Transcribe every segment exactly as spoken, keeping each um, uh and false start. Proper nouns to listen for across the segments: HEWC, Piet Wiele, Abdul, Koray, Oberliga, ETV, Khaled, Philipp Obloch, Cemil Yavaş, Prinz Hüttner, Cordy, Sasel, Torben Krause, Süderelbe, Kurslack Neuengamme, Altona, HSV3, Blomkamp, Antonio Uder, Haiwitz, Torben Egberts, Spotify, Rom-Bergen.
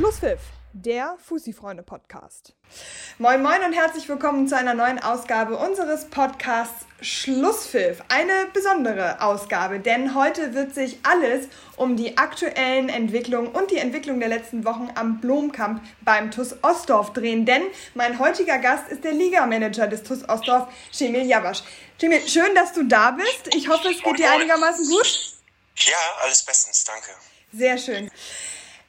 Schlusspfiff, der Fussi-Freunde-Podcast. Moin moin und herzlich willkommen zu einer neuen Ausgabe unseres Podcasts Schlusspfiff. Eine besondere Ausgabe, denn heute wird sich alles um die aktuellen Entwicklungen und die Entwicklung der letzten Wochen am Blomkamp beim TuS Osdorf drehen, denn mein heutiger Gast ist der Ligamanager des TuS Osdorf, Cemil Yavaş. Cemil, schön, dass du da bist. Ich hoffe, es geht dir einigermaßen gut. Ja, alles bestens, danke. Sehr schön.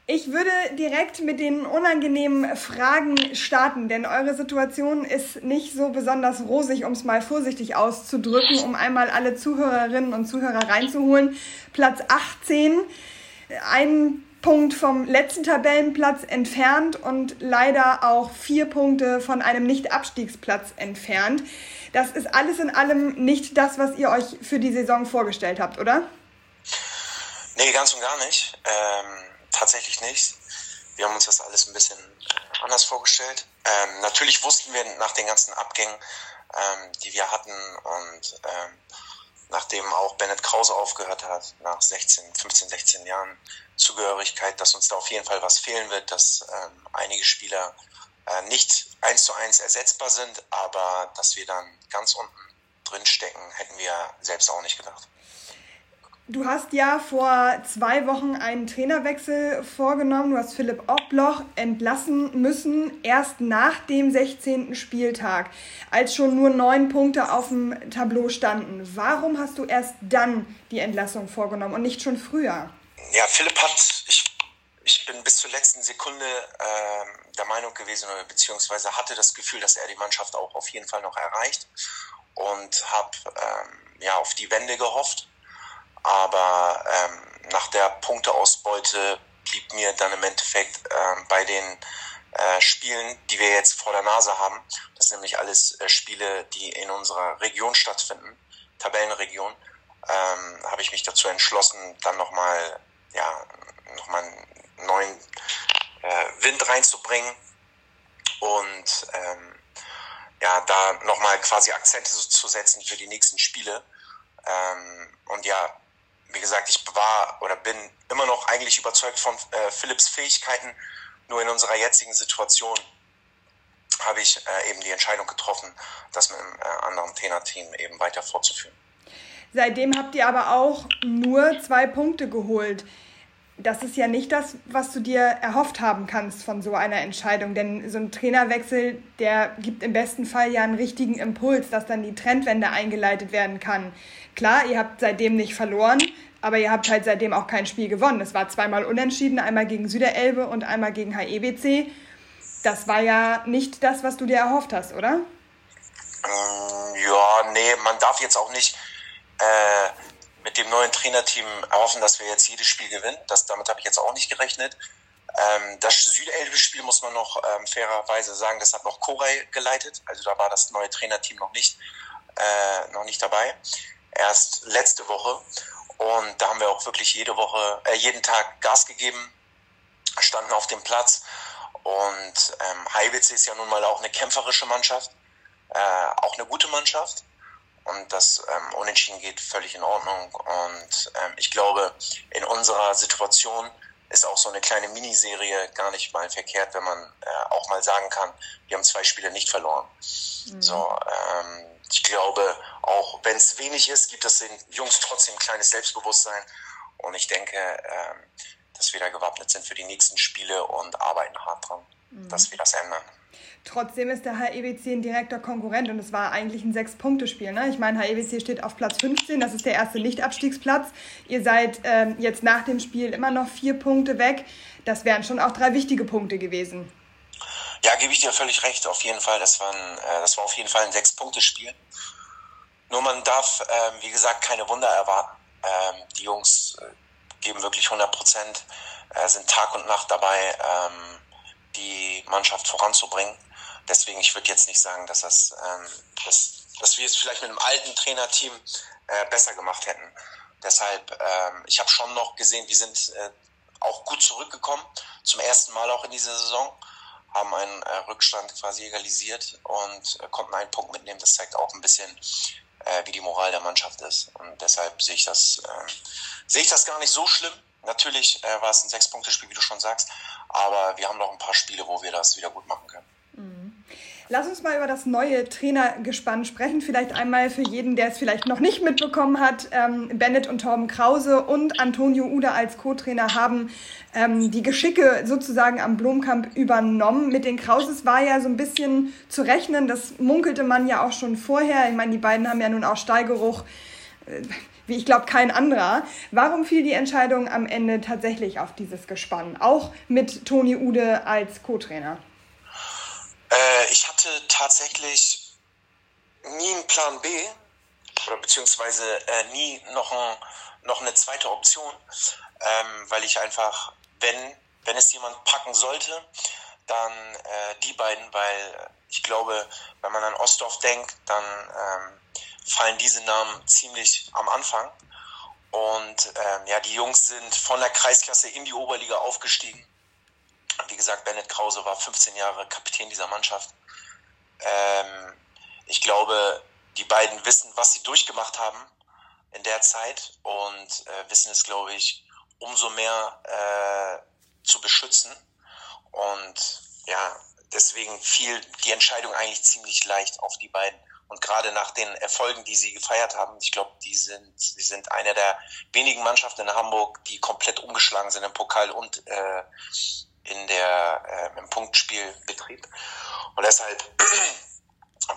Ich würde direkt mit den unangenehmen Fragen starten, denn eure Situation ist nicht so besonders rosig, um es mal vorsichtig auszudrücken, um einmal alle Zuhörerinnen und Zuhörer reinzuholen. Platz achtzehn, ein Punkt vom letzten Tabellenplatz entfernt und leider auch vier Punkte von einem Nicht-Abstiegsplatz entfernt. Das ist alles in allem nicht das, was ihr euch für die Saison vorgestellt habt, oder? Nee, ganz und gar nicht. Ähm Tatsächlich nicht. Wir haben uns das alles ein bisschen anders vorgestellt. Ähm, natürlich wussten wir nach den ganzen Abgängen, ähm, die wir hatten und ähm, nachdem auch Bennett Krause aufgehört hat, nach sechzehn, fünfzehn, sechzehn Jahren Zugehörigkeit, dass uns da auf jeden Fall was fehlen wird, dass ähm, einige Spieler äh, nicht eins zu eins ersetzbar sind, aber dass wir dann ganz unten drin stecken, hätten wir selbst auch nicht gedacht. Du hast ja vor zwei Wochen einen Trainerwechsel vorgenommen. Du hast Philipp Obloch entlassen müssen, erst nach dem sechzehnten Spieltag, als schon nur neun Punkte auf dem Tableau standen. Warum hast du erst dann die Entlassung vorgenommen und nicht schon früher? Ja, Philipp hat, ich, ich bin bis zur letzten Sekunde äh, der Meinung gewesen, oder beziehungsweise hatte das Gefühl, dass er die Mannschaft auch auf jeden Fall noch erreicht und habe ähm, ja, auf die Wende gehofft. Aber ähm, nach der Punkteausbeute blieb mir dann im Endeffekt ähm, bei den äh, Spielen, die wir jetzt vor der Nase haben, das sind nämlich alles äh, Spiele, die in unserer Region stattfinden, Tabellenregion, ähm, habe ich mich dazu entschlossen, dann nochmal ja, nochmal einen neuen äh, Wind reinzubringen und ähm, ja, da nochmal quasi Akzente zu setzen für die nächsten Spiele. Ähm, und ja, wie gesagt, ich war oder bin immer noch eigentlich überzeugt von äh, Philipps Fähigkeiten. Nur in unserer jetzigen Situation habe ich äh, eben die Entscheidung getroffen, das mit einem äh, anderen Trainer-Team eben weiter fortzuführen. Seitdem habt ihr aber auch nur zwei Punkte geholt. Das ist ja nicht das, was du dir erhofft haben kannst von so einer Entscheidung. Denn so ein Trainerwechsel, der gibt im besten Fall ja einen richtigen Impuls, dass dann die Trendwende eingeleitet werden kann. Klar, ihr habt seitdem nicht verloren, aber ihr habt halt seitdem auch kein Spiel gewonnen. Es war zweimal unentschieden, einmal gegen Süderelbe und einmal gegen H E W C. Das war ja nicht das, was du dir erhofft hast, oder? Ja, nee, man darf jetzt auch nicht äh, mit dem neuen Trainerteam erhoffen, dass wir jetzt jedes Spiel gewinnen. Das, damit habe ich jetzt auch nicht gerechnet. Ähm, das Süderelbe-Spiel muss man noch ähm, fairerweise sagen, das hat noch Koray geleitet. Also da war das neue Trainerteam noch nicht, äh, noch nicht dabei. Erst letzte Woche. Und da haben wir auch wirklich jede Woche, äh, jeden Tag Gas gegeben, standen auf dem Platz. Und ähm, Haiwitz ist ja nun mal auch eine kämpferische Mannschaft, äh, auch eine gute Mannschaft. Und das ähm, Unentschieden geht völlig in Ordnung. Und ähm, ich glaube, in unserer Situation ist auch so eine kleine Miniserie gar nicht mal verkehrt, wenn man äh, auch mal sagen kann, wir haben zwei Spiele nicht verloren. Mhm. So, ähm, ich glaube, auch wenn es wenig ist, gibt es den Jungs trotzdem ein kleines Selbstbewusstsein. Und ich denke, ähm, dass wir da gewappnet sind für die nächsten Spiele und arbeiten hart dran, mhm. dass wir das ändern. Trotzdem ist der H E W C ein direkter Konkurrent und es war eigentlich ein Sechs-Punkte-Spiel. Ne? Ich meine, H E W C steht auf Platz fünfzehn, das ist der erste Nicht-Abstiegsplatz. Ihr seid ähm, jetzt nach dem Spiel immer noch vier Punkte weg. Das wären schon auch drei wichtige Punkte gewesen. Ja, gebe ich dir völlig recht, auf jeden Fall. Das war, ein, äh, das war auf jeden Fall ein Sechs-Punkte-Spiel. Nur man darf, äh, wie gesagt, keine Wunder erwarten. Ähm, die Jungs äh, geben wirklich hundert Prozent, äh, sind Tag und Nacht dabei, ähm, die Mannschaft voranzubringen. Deswegen, ich würde jetzt nicht sagen, dass, das, ähm, dass, dass wir es vielleicht mit einem alten Trainerteam äh, besser gemacht hätten. Deshalb, ähm, ich habe schon noch gesehen, die sind äh, auch gut zurückgekommen, zum ersten Mal auch in dieser Saison, haben einen äh, Rückstand quasi egalisiert und äh, konnten einen Punkt mitnehmen. Das zeigt auch ein bisschen, äh, wie die Moral der Mannschaft ist. Und deshalb sehe ich das, äh, sehe ich das gar nicht so schlimm. Natürlich äh, war es ein Sechs-Punkte-Spiel, wie du schon sagst, aber wir haben noch ein paar Spiele, wo wir das wieder gut machen können. Mhm. Lass uns mal über das neue Trainergespann sprechen. Vielleicht einmal für jeden, der es vielleicht noch nicht mitbekommen hat. Ähm, Bennett und Torben Krause und Antonio Uder als Co-Trainer haben ähm, die Geschicke sozusagen am Blomkamp übernommen. Mit den Krauses war ja so ein bisschen zu rechnen. Das munkelte man ja auch schon vorher. Ich meine, die beiden haben ja nun auch Stallgeruch, äh, wie ich glaube kein anderer. Warum fiel die Entscheidung am Ende tatsächlich auf dieses Gespann? Auch mit Toni Ude als Co-Trainer. Äh, ich hatte tatsächlich nie einen Plan B, oder beziehungsweise äh, nie noch, ein, noch eine zweite Option, ähm, weil ich einfach, wenn, wenn es jemand packen sollte, dann äh, die beiden, weil ich glaube, wenn man an Osdorf denkt, dann ähm, fallen diese Namen ziemlich am Anfang. Und ähm, ja, die Jungs sind von der Kreisklasse in die Oberliga aufgestiegen. Wie gesagt, Bennett Krause war fünfzehn Jahre Kapitän dieser Mannschaft. Ähm, ich glaube, die beiden wissen, was sie durchgemacht haben in der Zeit und äh, wissen es, glaube ich, umso mehr äh, zu beschützen. Und ja, deswegen fiel die Entscheidung eigentlich ziemlich leicht auf die beiden. Und gerade nach den Erfolgen, die sie gefeiert haben, ich glaube, die sind, sie sind eine der wenigen Mannschaften in Hamburg, die komplett umgeschlagen sind im Pokal und äh, in der äh, im Punktspielbetrieb. Und deshalb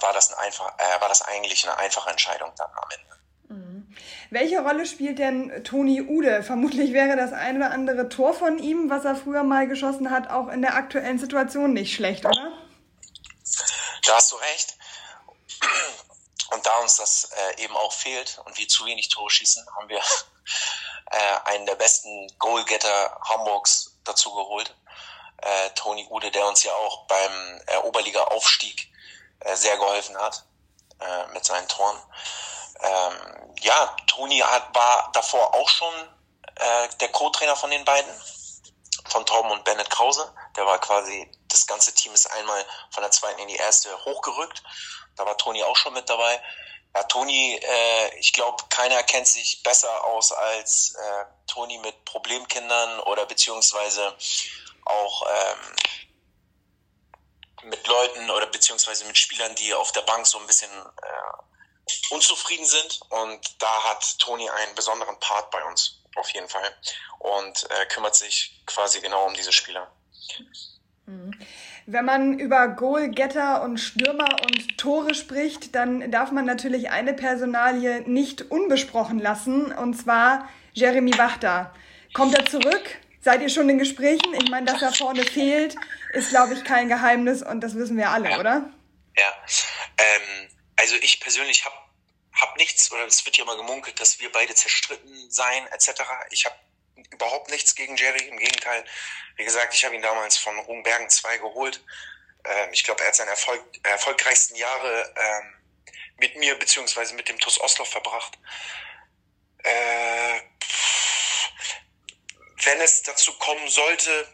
war das ein einfach, äh, war das eigentlich eine einfache Entscheidung dann am Ende. Mhm. Welche Rolle spielt denn Toni Ude? Vermutlich wäre das ein oder andere Tor von ihm, was er früher mal geschossen hat, auch in der aktuellen Situation nicht schlecht, oder? Da hast du recht. Und da uns das äh, eben auch fehlt und wir zu wenig Tore schießen, haben wir äh, einen der besten Goalgetter Hamburgs dazu geholt. Äh, Toni Ude, der uns ja auch beim äh, Oberliga-Aufstieg äh, sehr geholfen hat äh, mit seinen Toren. Ähm, ja, Toni hat, war davor auch schon äh, der Co-Trainer von den beiden, von Torben und Bennett Krause. Der war quasi, das ganze Team ist einmal von der zweiten in die erste hochgerückt. Da war Toni auch schon mit dabei. Ja, Toni, äh, ich glaube, keiner kennt sich besser aus als äh, Toni mit Problemkindern oder beziehungsweise auch ähm, mit Leuten oder beziehungsweise mit Spielern, die auf der Bank so ein bisschen äh, unzufrieden sind. Und da hat Toni einen besonderen Part bei uns, auf jeden Fall. Und äh, kümmert sich quasi genau um diese Spieler. Mhm. Wenn man über Goalgetter und Stürmer und Tore spricht, dann darf man natürlich eine Personalie nicht unbesprochen lassen, und zwar Jeremy Wachter. Kommt er zurück? Seid ihr schon in Gesprächen? Ich meine, dass er vorne fehlt, ist, glaube ich, kein Geheimnis und das wissen wir alle, ja. Oder? Ja, ähm, also ich persönlich habe hab nichts, oder es wird ja mal gemunkelt, dass wir beide zerstritten seien et cetera. Ich habe überhaupt nichts gegen Jerry, im Gegenteil. Wie gesagt, ich habe ihn damals von Rom-Bergen zwei geholt. Ähm, ich glaube, er hat seine Erfolg, erfolgreichsten Jahre ähm, mit mir beziehungsweise mit dem TuS Osdorf verbracht. Äh, wenn es dazu kommen sollte,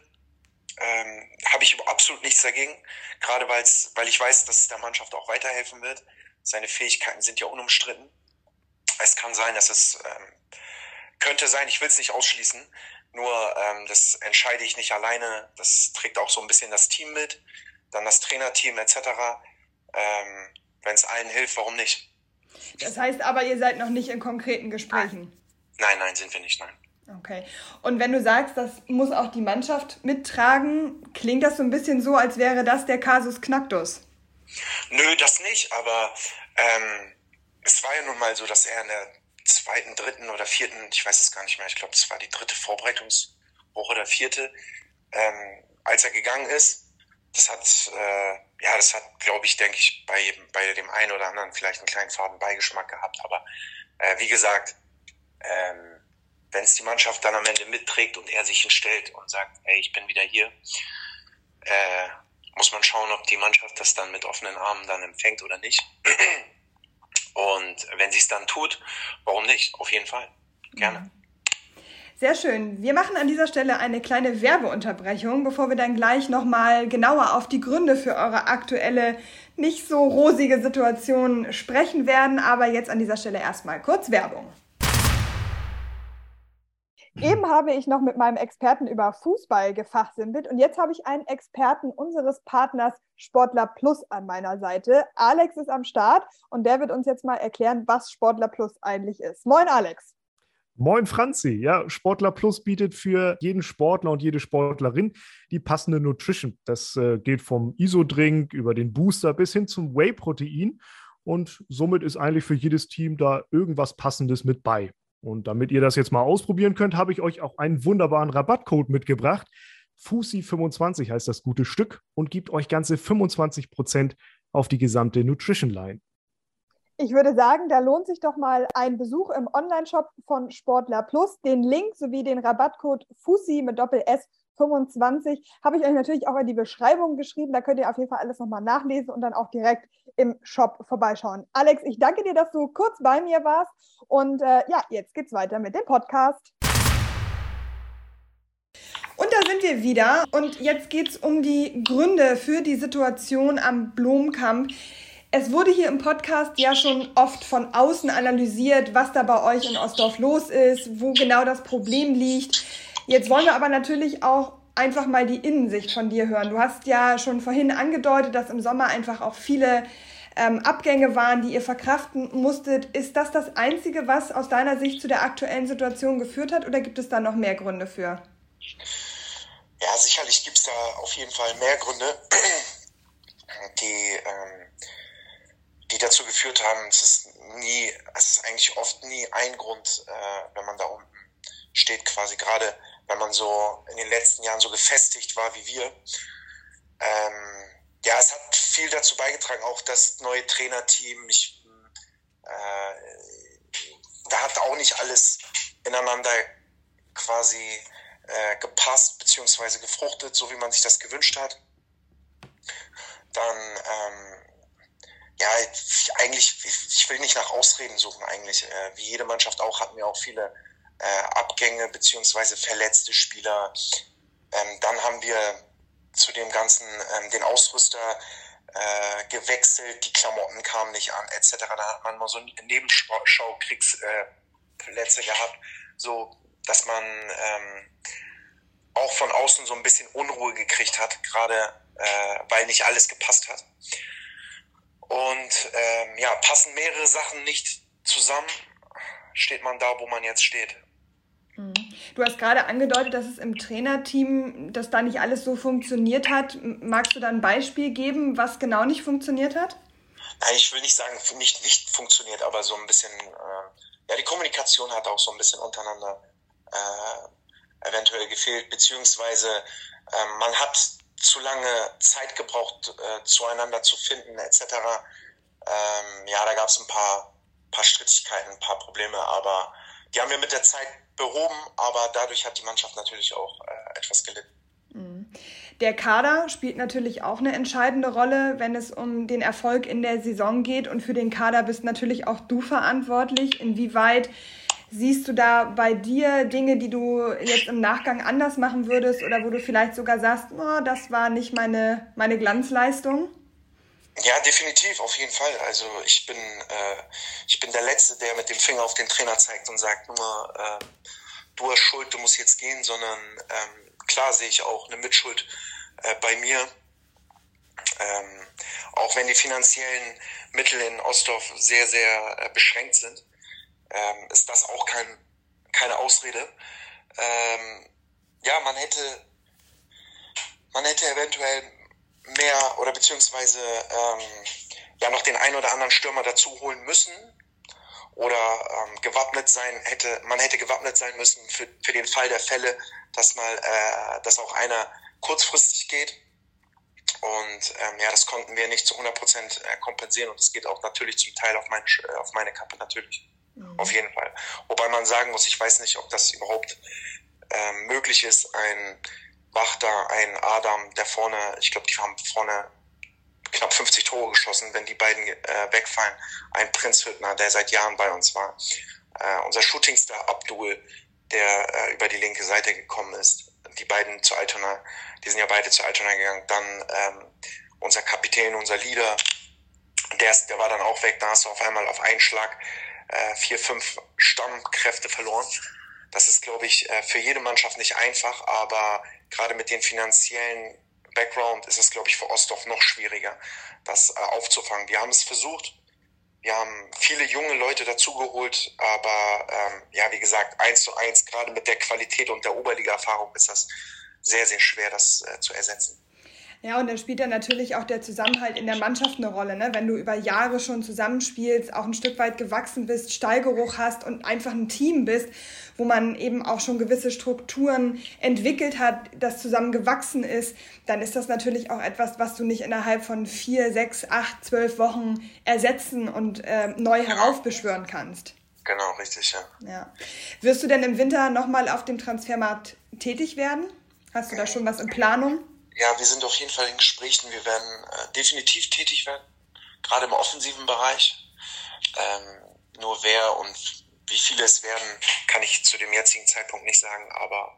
ähm, habe ich absolut nichts dagegen. Gerade weil's, weil ich weiß, dass es der Mannschaft auch weiterhelfen wird. Seine Fähigkeiten sind ja unumstritten. Es kann sein, dass es... Ähm, Könnte sein, ich will es nicht ausschließen, nur ähm, das entscheide ich nicht alleine. Das trägt auch so ein bisschen das Team mit, dann das Trainerteam et cetera. Ähm, wenn es allen hilft, warum nicht? Das heißt aber, ihr seid noch nicht in konkreten Gesprächen? Nein, nein, sind wir nicht, nein. Okay. Und wenn du sagst, das muss auch die Mannschaft mittragen, klingt das so ein bisschen so, als wäre das der Kasus Knacktus? Nö, das nicht, aber ähm, es war ja nun mal so, dass er eine zweiten, dritten oder vierten, ich weiß es gar nicht mehr, ich glaube, es war die dritte Vorbereitungswoche oder vierte, ähm, als er gegangen ist. Das hat, äh, ja, das hat, glaube ich, denke ich, bei, bei dem einen oder anderen vielleicht einen kleinen Fadenbeigeschmack gehabt. Aber äh, wie gesagt, ähm, wenn es die Mannschaft dann am Ende mitträgt und er sich hinstellt und sagt, ey, ich bin wieder hier, äh, muss man schauen, ob die Mannschaft das dann mit offenen Armen dann empfängt oder nicht. Und wenn sie es dann tut, warum nicht? Auf jeden Fall. Gerne. Sehr schön. Wir machen an dieser Stelle eine kleine Werbeunterbrechung, bevor wir dann gleich nochmal genauer auf die Gründe für eure aktuelle, nicht so rosige Situation sprechen werden. Aber jetzt an dieser Stelle erstmal kurz Werbung. Eben habe ich noch mit meinem Experten über Fußball gefachsimpelt und jetzt habe ich einen Experten unseres Partners Sportler Plus an meiner Seite. Alex ist am Start und der wird uns jetzt mal erklären, was Sportler Plus eigentlich ist. Moin Alex! Moin Franzi, ja, Sportler Plus bietet für jeden Sportler und jede Sportlerin die passende Nutrition. Das äh, geht vom Isodrink über den Booster bis hin zum Whey-Protein und somit ist eigentlich für jedes Team da irgendwas Passendes mit bei. Und damit ihr das jetzt mal ausprobieren könnt, habe ich euch auch einen wunderbaren Rabattcode mitgebracht. F U S I fünfundzwanzig heißt das gute Stück und gibt euch ganze fünfundzwanzig Prozent auf die gesamte Nutrition Line. Ich würde sagen, da lohnt sich doch mal ein Besuch im Onlineshop von Sportler Plus. Den Link sowie den Rabattcode F U S I mit Doppel-S fünfundzwanzig habe ich euch natürlich auch in die Beschreibung geschrieben. Da könnt ihr auf jeden Fall alles nochmal nachlesen und dann auch direkt im Shop vorbeischauen. Alex, ich danke dir, dass du kurz bei mir warst. Und äh, ja, jetzt geht's weiter mit dem Podcast. Und da sind wir wieder. Und jetzt geht's um die Gründe für die Situation am Blomkamp. Es wurde hier im Podcast ja schon oft von außen analysiert, was da bei euch in Osdorf los ist, wo genau das Problem liegt. Jetzt wollen wir aber natürlich auch einfach mal die Innensicht von dir hören. Du hast ja schon vorhin angedeutet, dass im Sommer einfach auch viele ähm, Abgänge waren, die ihr verkraften musstet. Ist das das Einzige, was aus deiner Sicht zu der aktuellen Situation geführt hat oder gibt es da noch mehr Gründe für? Ja, sicherlich gibt es da auf jeden Fall mehr Gründe, die... Ähm die dazu geführt haben, es ist nie, es ist eigentlich oft nie ein Grund, äh, wenn man da unten steht, quasi gerade, wenn man so in den letzten Jahren so gefestigt war wie wir. Ähm, ja, es hat viel dazu beigetragen, auch das neue Trainerteam. Ich, äh, da hat auch nicht alles ineinander quasi äh, gepasst bzw. gefruchtet, so wie man sich das gewünscht hat. Dann ähm, Ja, ich, eigentlich, ich will nicht nach Ausreden suchen eigentlich. Äh, wie jede Mannschaft auch, hatten wir auch viele äh, Abgänge bzw. verletzte Spieler. Ähm, dann haben wir zu dem Ganzen ähm, den Ausrüster äh, gewechselt, die Klamotten kamen nicht an, et cetera. Da hat man mal so Nebenschau-Kriegsplätze äh, gehabt, so dass man ähm, auch von außen so ein bisschen Unruhe gekriegt hat, gerade äh, weil nicht alles gepasst hat. Und ähm, ja, passen mehrere Sachen nicht zusammen, steht man da, wo man jetzt steht. Du hast gerade angedeutet, dass es im Trainerteam, dass da nicht alles so funktioniert hat. Magst du da ein Beispiel geben, was genau nicht funktioniert hat? Nein, ich will nicht sagen, nicht, nicht funktioniert, aber so ein bisschen, äh, ja, die Kommunikation hat auch so ein bisschen untereinander äh, eventuell gefehlt, beziehungsweise äh, man hat zu lange Zeit gebraucht, äh, zueinander zu finden, et cetera. Ähm, ja, da gab es ein paar, paar Strittigkeiten, ein paar Probleme, aber die haben wir mit der Zeit behoben, aber dadurch hat die Mannschaft natürlich auch äh, etwas gelitten. Der Kader spielt natürlich auch eine entscheidende Rolle, wenn es um den Erfolg in der Saison geht und für den Kader bist natürlich auch du verantwortlich. Inwieweit siehst du da bei dir Dinge, die du jetzt im Nachgang anders machen würdest oder wo du vielleicht sogar sagst, oh, das war nicht meine, meine Glanzleistung? Ja, definitiv, auf jeden Fall. Also ich bin, äh, ich bin der Letzte, der mit dem Finger auf den Trainer zeigt und sagt, nur mal, äh, du hast Schuld, du musst jetzt gehen, sondern ähm, klar sehe ich auch eine Mitschuld äh, bei mir. Ähm, auch wenn die finanziellen Mittel in Osdorf sehr, sehr äh, beschränkt sind. Ähm, ist das auch kein, keine Ausrede. Ähm, ja, man hätte, man hätte eventuell mehr oder beziehungsweise ähm, ja noch den einen oder anderen Stürmer dazu holen müssen oder ähm, gewappnet sein hätte. Man hätte gewappnet sein müssen für, für den Fall der Fälle, dass mal, äh, dass auch einer kurzfristig geht. Und ähm, ja, das konnten wir nicht zu hundert Prozent kompensieren und das geht auch natürlich zum Teil auf, mein, auf meine Kappe natürlich. Auf jeden Fall. Wobei man sagen muss, ich weiß nicht, ob das überhaupt äh, möglich ist, ein Wachter, ein Adam, der vorne, ich glaube, die haben vorne knapp fünfzig Tore geschossen, wenn die beiden äh, wegfallen. Ein Prinz Hüttner, der seit Jahren bei uns war. Äh, unser Shootingstar Abdul, der äh, über die linke Seite gekommen ist. Die beiden zu Altona, die sind ja beide zu Altona gegangen. Dann ähm, unser Kapitän, unser Leader, der, ist, der war dann auch weg. Da hast du auf einmal auf einen Schlag vier, fünf Stammkräfte verloren. Das ist, glaube ich, für jede Mannschaft nicht einfach, aber gerade mit dem finanziellen Background ist es, glaube ich, für Osdorf noch schwieriger, das aufzufangen. Wir haben es versucht, wir haben viele junge Leute dazugeholt, aber ähm, ja, wie gesagt, eins zu eins, gerade mit der Qualität und der Oberliga-Erfahrung ist das sehr, sehr schwer, das äh, zu ersetzen. Ja, und dann spielt dann natürlich auch der Zusammenhalt in der Mannschaft eine Rolle, ne? Wenn du über Jahre schon zusammenspielst, auch ein Stück weit gewachsen bist, Stallgeruch hast und einfach ein Team bist, wo man eben auch schon gewisse Strukturen entwickelt hat, das zusammen gewachsen ist, dann ist das natürlich auch etwas, was du nicht innerhalb von vier, sechs, acht, zwölf Wochen ersetzen und äh, neu heraufbeschwören kannst. Genau, richtig, ja. ja. Wirst du denn im Winter nochmal auf dem Transfermarkt tätig werden? Hast du da schon was in Planung? Ja, wir sind auf jeden Fall in Gesprächen. Wir werden äh, definitiv tätig werden, gerade im offensiven Bereich. Ähm, nur wer und wie viele es werden, kann ich zu dem jetzigen Zeitpunkt nicht sagen. Aber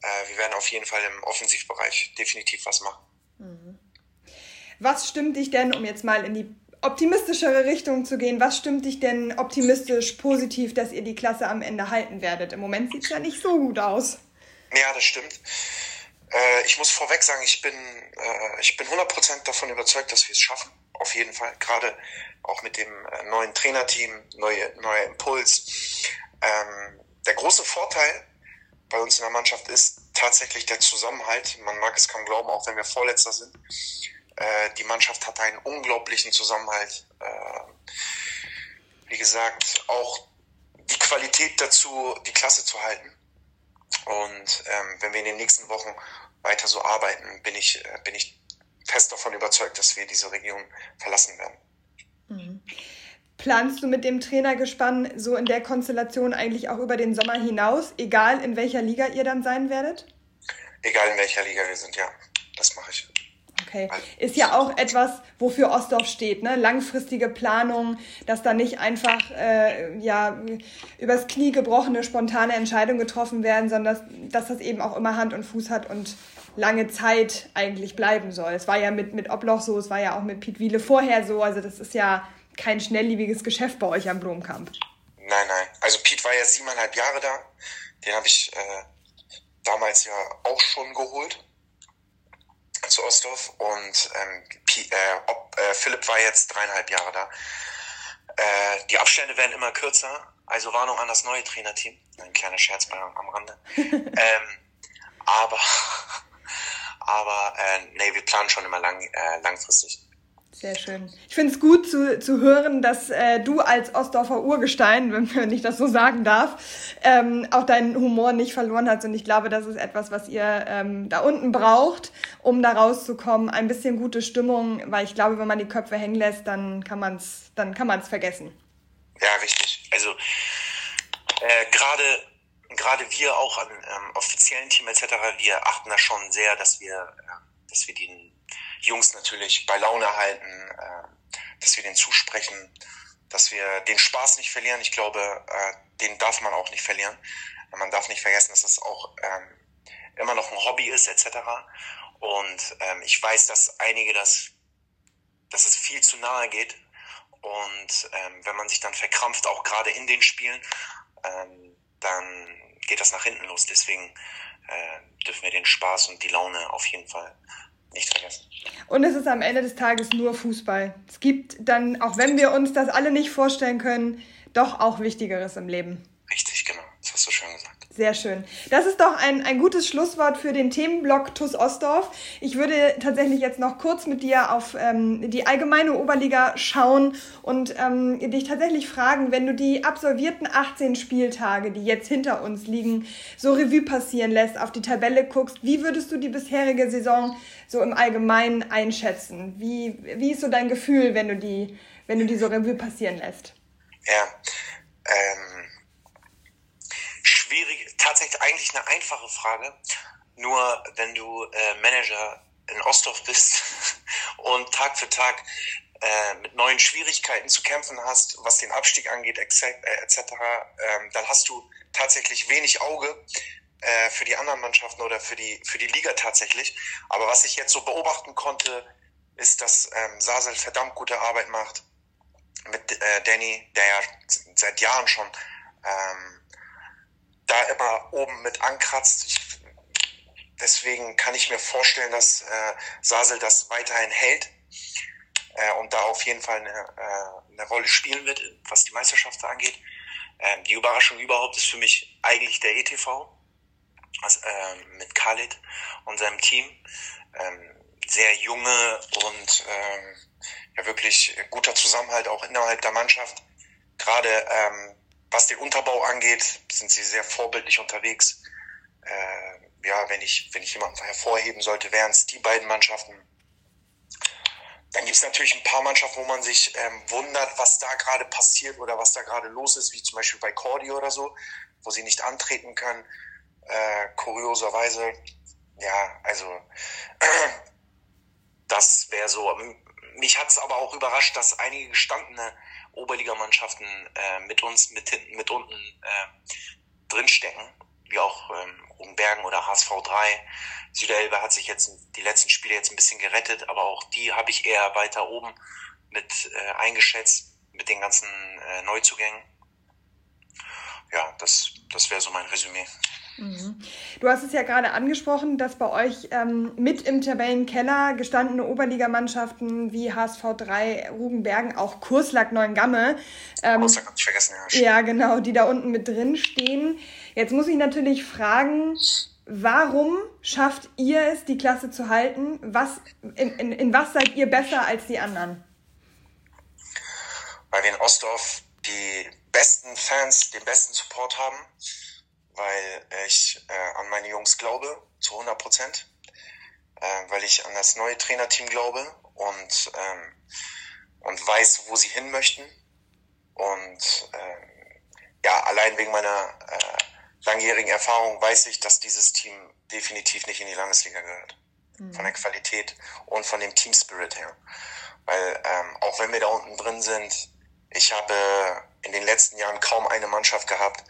äh, wir werden auf jeden Fall im Offensivbereich definitiv was machen. Mhm. Was stimmt dich denn, um jetzt mal in die optimistischere Richtung zu gehen, was stimmt dich denn optimistisch positiv, dass ihr die Klasse am Ende halten werdet? Im Moment sieht es ja nicht so gut aus. Ja, das stimmt. Ich muss vorweg sagen, ich bin, ich bin hundert Prozent davon überzeugt, dass wir es schaffen. Auf jeden Fall. Gerade auch mit dem neuen Trainerteam, neue, neuer Impuls. Der große Vorteil bei uns in der Mannschaft ist tatsächlich der Zusammenhalt. Man mag es kaum glauben, auch wenn wir Vorletzter sind. Die Mannschaft hat einen unglaublichen Zusammenhalt. Wie gesagt, auch die Qualität dazu, die Klasse zu halten. Und ähm, wenn wir in den nächsten Wochen weiter so arbeiten, bin ich, äh, bin ich fest davon überzeugt, dass wir diese Region verlassen werden. Mhm. Planst du mit dem Trainergespann so in der Konstellation eigentlich auch über den Sommer hinaus, egal in welcher Liga ihr dann sein werdet? Egal in welcher Liga wir sind, ja. Das mache ich. Okay. Ist ja auch etwas, wofür Osdorf steht, ne? Langfristige Planung, dass da nicht einfach äh, ja, übers Knie gebrochene, spontane Entscheidungen getroffen werden, sondern dass, dass das eben auch immer Hand und Fuß hat und lange Zeit eigentlich bleiben soll. Es war ja mit, mit Obloch so, es war ja auch mit Piet Wiele vorher so, also das ist ja kein schnellliebiges Geschäft bei euch am Blomkamp. Nein, nein. Also Piet war ja siebeneinhalb Jahre da, den habe ich äh, damals ja auch schon geholt. Zu Osdorf und ähm, P- äh, Ob- äh, Philipp war jetzt dreieinhalb Jahre da. Äh, die Abstände werden immer kürzer, also Warnung an das neue Trainerteam. Ein kleiner Scherz bei, am Rande. ähm, aber aber äh, nee, wir planen schon immer lang, äh, langfristig. Sehr schön. Ich finde es gut zu, zu hören, dass äh, du als Osdorfer Urgestein, wenn ich das so sagen darf, ähm, auch deinen Humor nicht verloren hast. Und ich glaube, das ist etwas, was ihr ähm, da unten braucht, um da rauszukommen. Ein bisschen gute Stimmung, weil ich glaube, wenn man die Köpfe hängen lässt, dann kann man es dann kann man es vergessen. Ja, richtig. Also äh, gerade gerade wir auch an ähm, offiziellen Team et cetera, wir achten da schon sehr, dass wir, äh, dass wir den Jungs natürlich bei Laune halten, dass wir denen zusprechen, dass wir den Spaß nicht verlieren. Ich glaube, den darf man auch nicht verlieren. Man darf nicht vergessen, dass das auch immer noch ein Hobby ist, et cetera. Und ich weiß, dass einige das, dass es viel zu nahe geht. Und wenn man sich dann verkrampft, auch gerade in den Spielen, dann geht das nach hinten los. Deswegen dürfen wir den Spaß und die Laune auf jeden Fall nicht vergessen. Und es ist am Ende des Tages nur Fußball. Es gibt dann, auch wenn wir uns das alle nicht vorstellen können, doch auch Wichtigeres im Leben. Richtig, genau. Das hast du schön gesagt. Sehr schön. Das ist doch ein, ein gutes Schlusswort für den Themenblock TuS Osdorf. Ich würde tatsächlich jetzt noch kurz mit dir auf ähm, die allgemeine Oberliga schauen und ähm, dich tatsächlich fragen, wenn du die absolvierten achtzehn Spieltage, die jetzt hinter uns liegen, so Revue passieren lässt, auf die Tabelle guckst, wie würdest du die bisherige Saison so im Allgemeinen einschätzen? Wie, wie ist so dein Gefühl, wenn du die, wenn du die so Revue passieren lässt? Ja, ähm, schwierig, tatsächlich eigentlich eine einfache Frage. Nur wenn du äh, Manager in Osdorf bist und Tag für Tag äh, mit neuen Schwierigkeiten zu kämpfen hast, was den Abstieg angeht, et cetera, äh, dann hast du tatsächlich wenig Auge äh, für die anderen Mannschaften oder für die, für die Liga tatsächlich. Aber was ich jetzt so beobachten konnte, ist, dass ähm, Sasel verdammt gute Arbeit macht mit äh, Danny, der ja seit Jahren schon ähm, da immer oben mit ankratzt. Ich, deswegen kann ich mir vorstellen, dass äh, Sasel das weiterhin hält äh, und da auf jeden Fall eine, äh, eine Rolle spielen wird, was die Meisterschaft da angeht. Ähm, die Überraschung überhaupt ist für mich eigentlich der E T V also, äh, mit Khaled und seinem Team. Ähm, sehr junge und ähm, ja, wirklich guter Zusammenhalt auch innerhalb der Mannschaft. Gerade ähm, was den Unterbau angeht, sind sie sehr vorbildlich unterwegs. Äh, ja, wenn ich, wenn ich jemanden hervorheben sollte, wären es die beiden Mannschaften. Dann gibt es natürlich ein paar Mannschaften, wo man sich ähm, wundert, was da gerade passiert oder was da gerade los ist, wie zum Beispiel bei Cordy oder so, wo sie nicht antreten können. Äh, kurioserweise, ja, also äh, das wäre so. Mich hat es aber auch überrascht, dass einige gestandene Oberligamannschaften äh, mit uns, mit hinten, mit unten äh, drinstecken, wie auch ähm, Rom-Bergen oder H S V drei. Süderelbe hat sich jetzt die letzten Spiele jetzt ein bisschen gerettet, aber auch die habe ich eher weiter oben mit äh, eingeschätzt, mit den ganzen äh, Neuzugängen. Ja, das, das wäre so mein Resümee. Mhm. Du hast es ja gerade angesprochen, dass bei euch ähm, mit im Tabellenkeller gestandene Oberligamannschaften wie H S V drei, Rugenbergen, auch Kurslack Neuengamme. Ähm, Kurslack hab ich vergessen, ja. Ja, genau, die da unten mit drin stehen. Jetzt muss ich natürlich fragen, warum schafft ihr es, die Klasse zu halten? Was, in, in, in was seid ihr besser als die anderen? Weil wir in Osdorf die besten Fans, den besten Support haben, weil ich äh, an meine Jungs glaube, zu hundert Prozent, äh, weil ich an das neue Trainerteam glaube und, ähm, und weiß, wo sie hin möchten. Und ähm, ja, allein wegen meiner äh, langjährigen Erfahrung weiß ich, dass dieses Team definitiv nicht in die Landesliga gehört. Mhm. Von der Qualität und von dem Team-Spirit her. Weil ähm, auch wenn wir da unten drin sind, ich habe in den letzten Jahren kaum eine Mannschaft gehabt,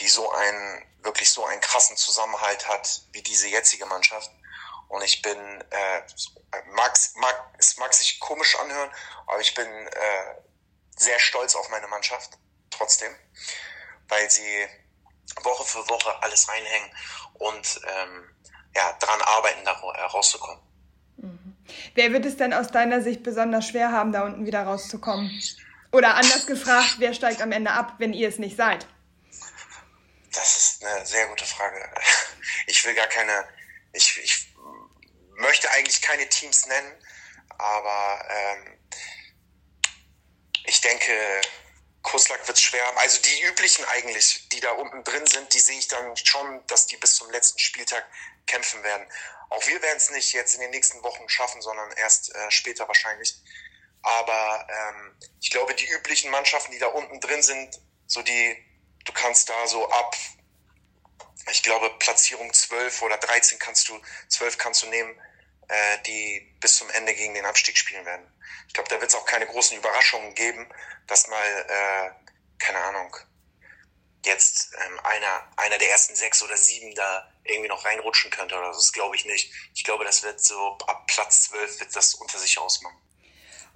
die so einen, wirklich so einen krassen Zusammenhalt hat, wie diese jetzige Mannschaft. Und ich bin, äh, mag, mag, es mag sich komisch anhören, aber ich bin äh, sehr stolz auf meine Mannschaft, trotzdem, weil sie Woche für Woche alles reinhängen und ähm, ja, dran arbeiten, da rauszukommen. Mhm. Wer wird es denn aus deiner Sicht besonders schwer haben, da unten wieder rauszukommen? Oder anders gefragt, wer steigt am Ende ab, wenn ihr es nicht seid? Das ist eine sehr gute Frage. Ich will gar keine, ich, ich möchte eigentlich keine Teams nennen, aber ähm, ich denke, Kurslack wird es schwer haben. Also die üblichen eigentlich, die da unten drin sind, die sehe ich dann schon, dass die bis zum letzten Spieltag kämpfen werden. Auch wir werden es nicht jetzt in den nächsten Wochen schaffen, sondern erst äh, später wahrscheinlich. Aber ähm, ich glaube, die üblichen Mannschaften, die da unten drin sind, so die... Du kannst da so ab, ich glaube, Platzierung zwölf oder dreizehn kannst du, zwölf kannst du nehmen, äh, die bis zum Ende gegen den Abstieg spielen werden. Ich glaube, da wird es auch keine großen Überraschungen geben, dass mal, äh, keine Ahnung, jetzt ähm, einer, einer der ersten sechs oder sieben da irgendwie noch reinrutschen könnte oder so. Das glaube ich nicht. Ich glaube, das wird so, ab Platz zwölf wird das unter sich ausmachen.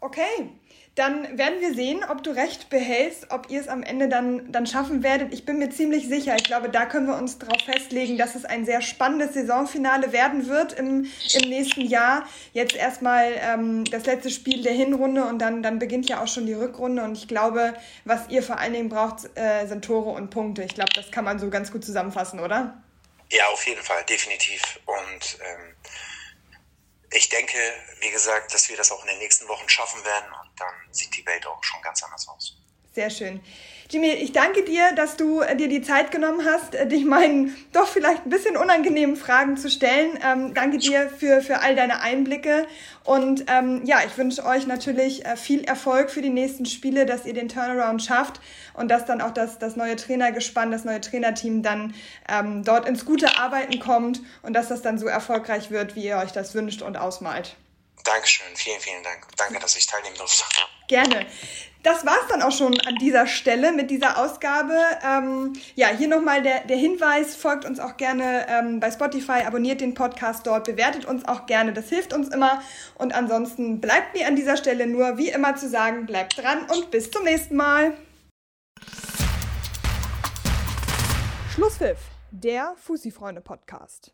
Okay. Dann werden wir sehen, ob du recht behältst, ob ihr es am Ende dann, dann schaffen werdet. Ich bin mir ziemlich sicher. Ich glaube, da können wir uns drauf festlegen, dass es ein sehr spannendes Saisonfinale werden wird im, im nächsten Jahr. Jetzt erstmal ähm, das letzte Spiel der Hinrunde und dann, dann beginnt ja auch schon die Rückrunde. Und ich glaube, was ihr vor allen Dingen braucht, äh, sind Tore und Punkte. Ich glaube, das kann man so ganz gut zusammenfassen, oder? Ja, auf jeden Fall, definitiv. Und ähm ich denke, wie gesagt, dass wir das auch in den nächsten Wochen schaffen werden und dann sieht die Welt auch schon ganz anders aus. Sehr schön. Jimmy, ich danke dir, dass du dir die Zeit genommen hast, dich meinen doch vielleicht ein bisschen unangenehmen Fragen zu stellen. Ähm, danke dir für, für all deine Einblicke und ähm, ja, ich wünsche euch natürlich viel Erfolg für die nächsten Spiele, dass ihr den Turnaround schafft und dass dann auch das, das neue Trainergespann, das neue Trainerteam dann ähm, dort ins gute Arbeiten kommt und dass das dann so erfolgreich wird, wie ihr euch das wünscht und ausmalt. Dankeschön, vielen, vielen Dank. Danke, dass ich teilnehmen durfte. Gerne. Das war's dann auch schon an dieser Stelle mit dieser Ausgabe. Ähm, ja, hier nochmal der, der Hinweis, folgt uns auch gerne ähm, bei Spotify, abonniert den Podcast dort, bewertet uns auch gerne, das hilft uns immer. Und ansonsten bleibt mir an dieser Stelle nur, wie immer zu sagen, bleibt dran und bis zum nächsten Mal. Schlusspfiff, der Fussi-Freunde-Podcast.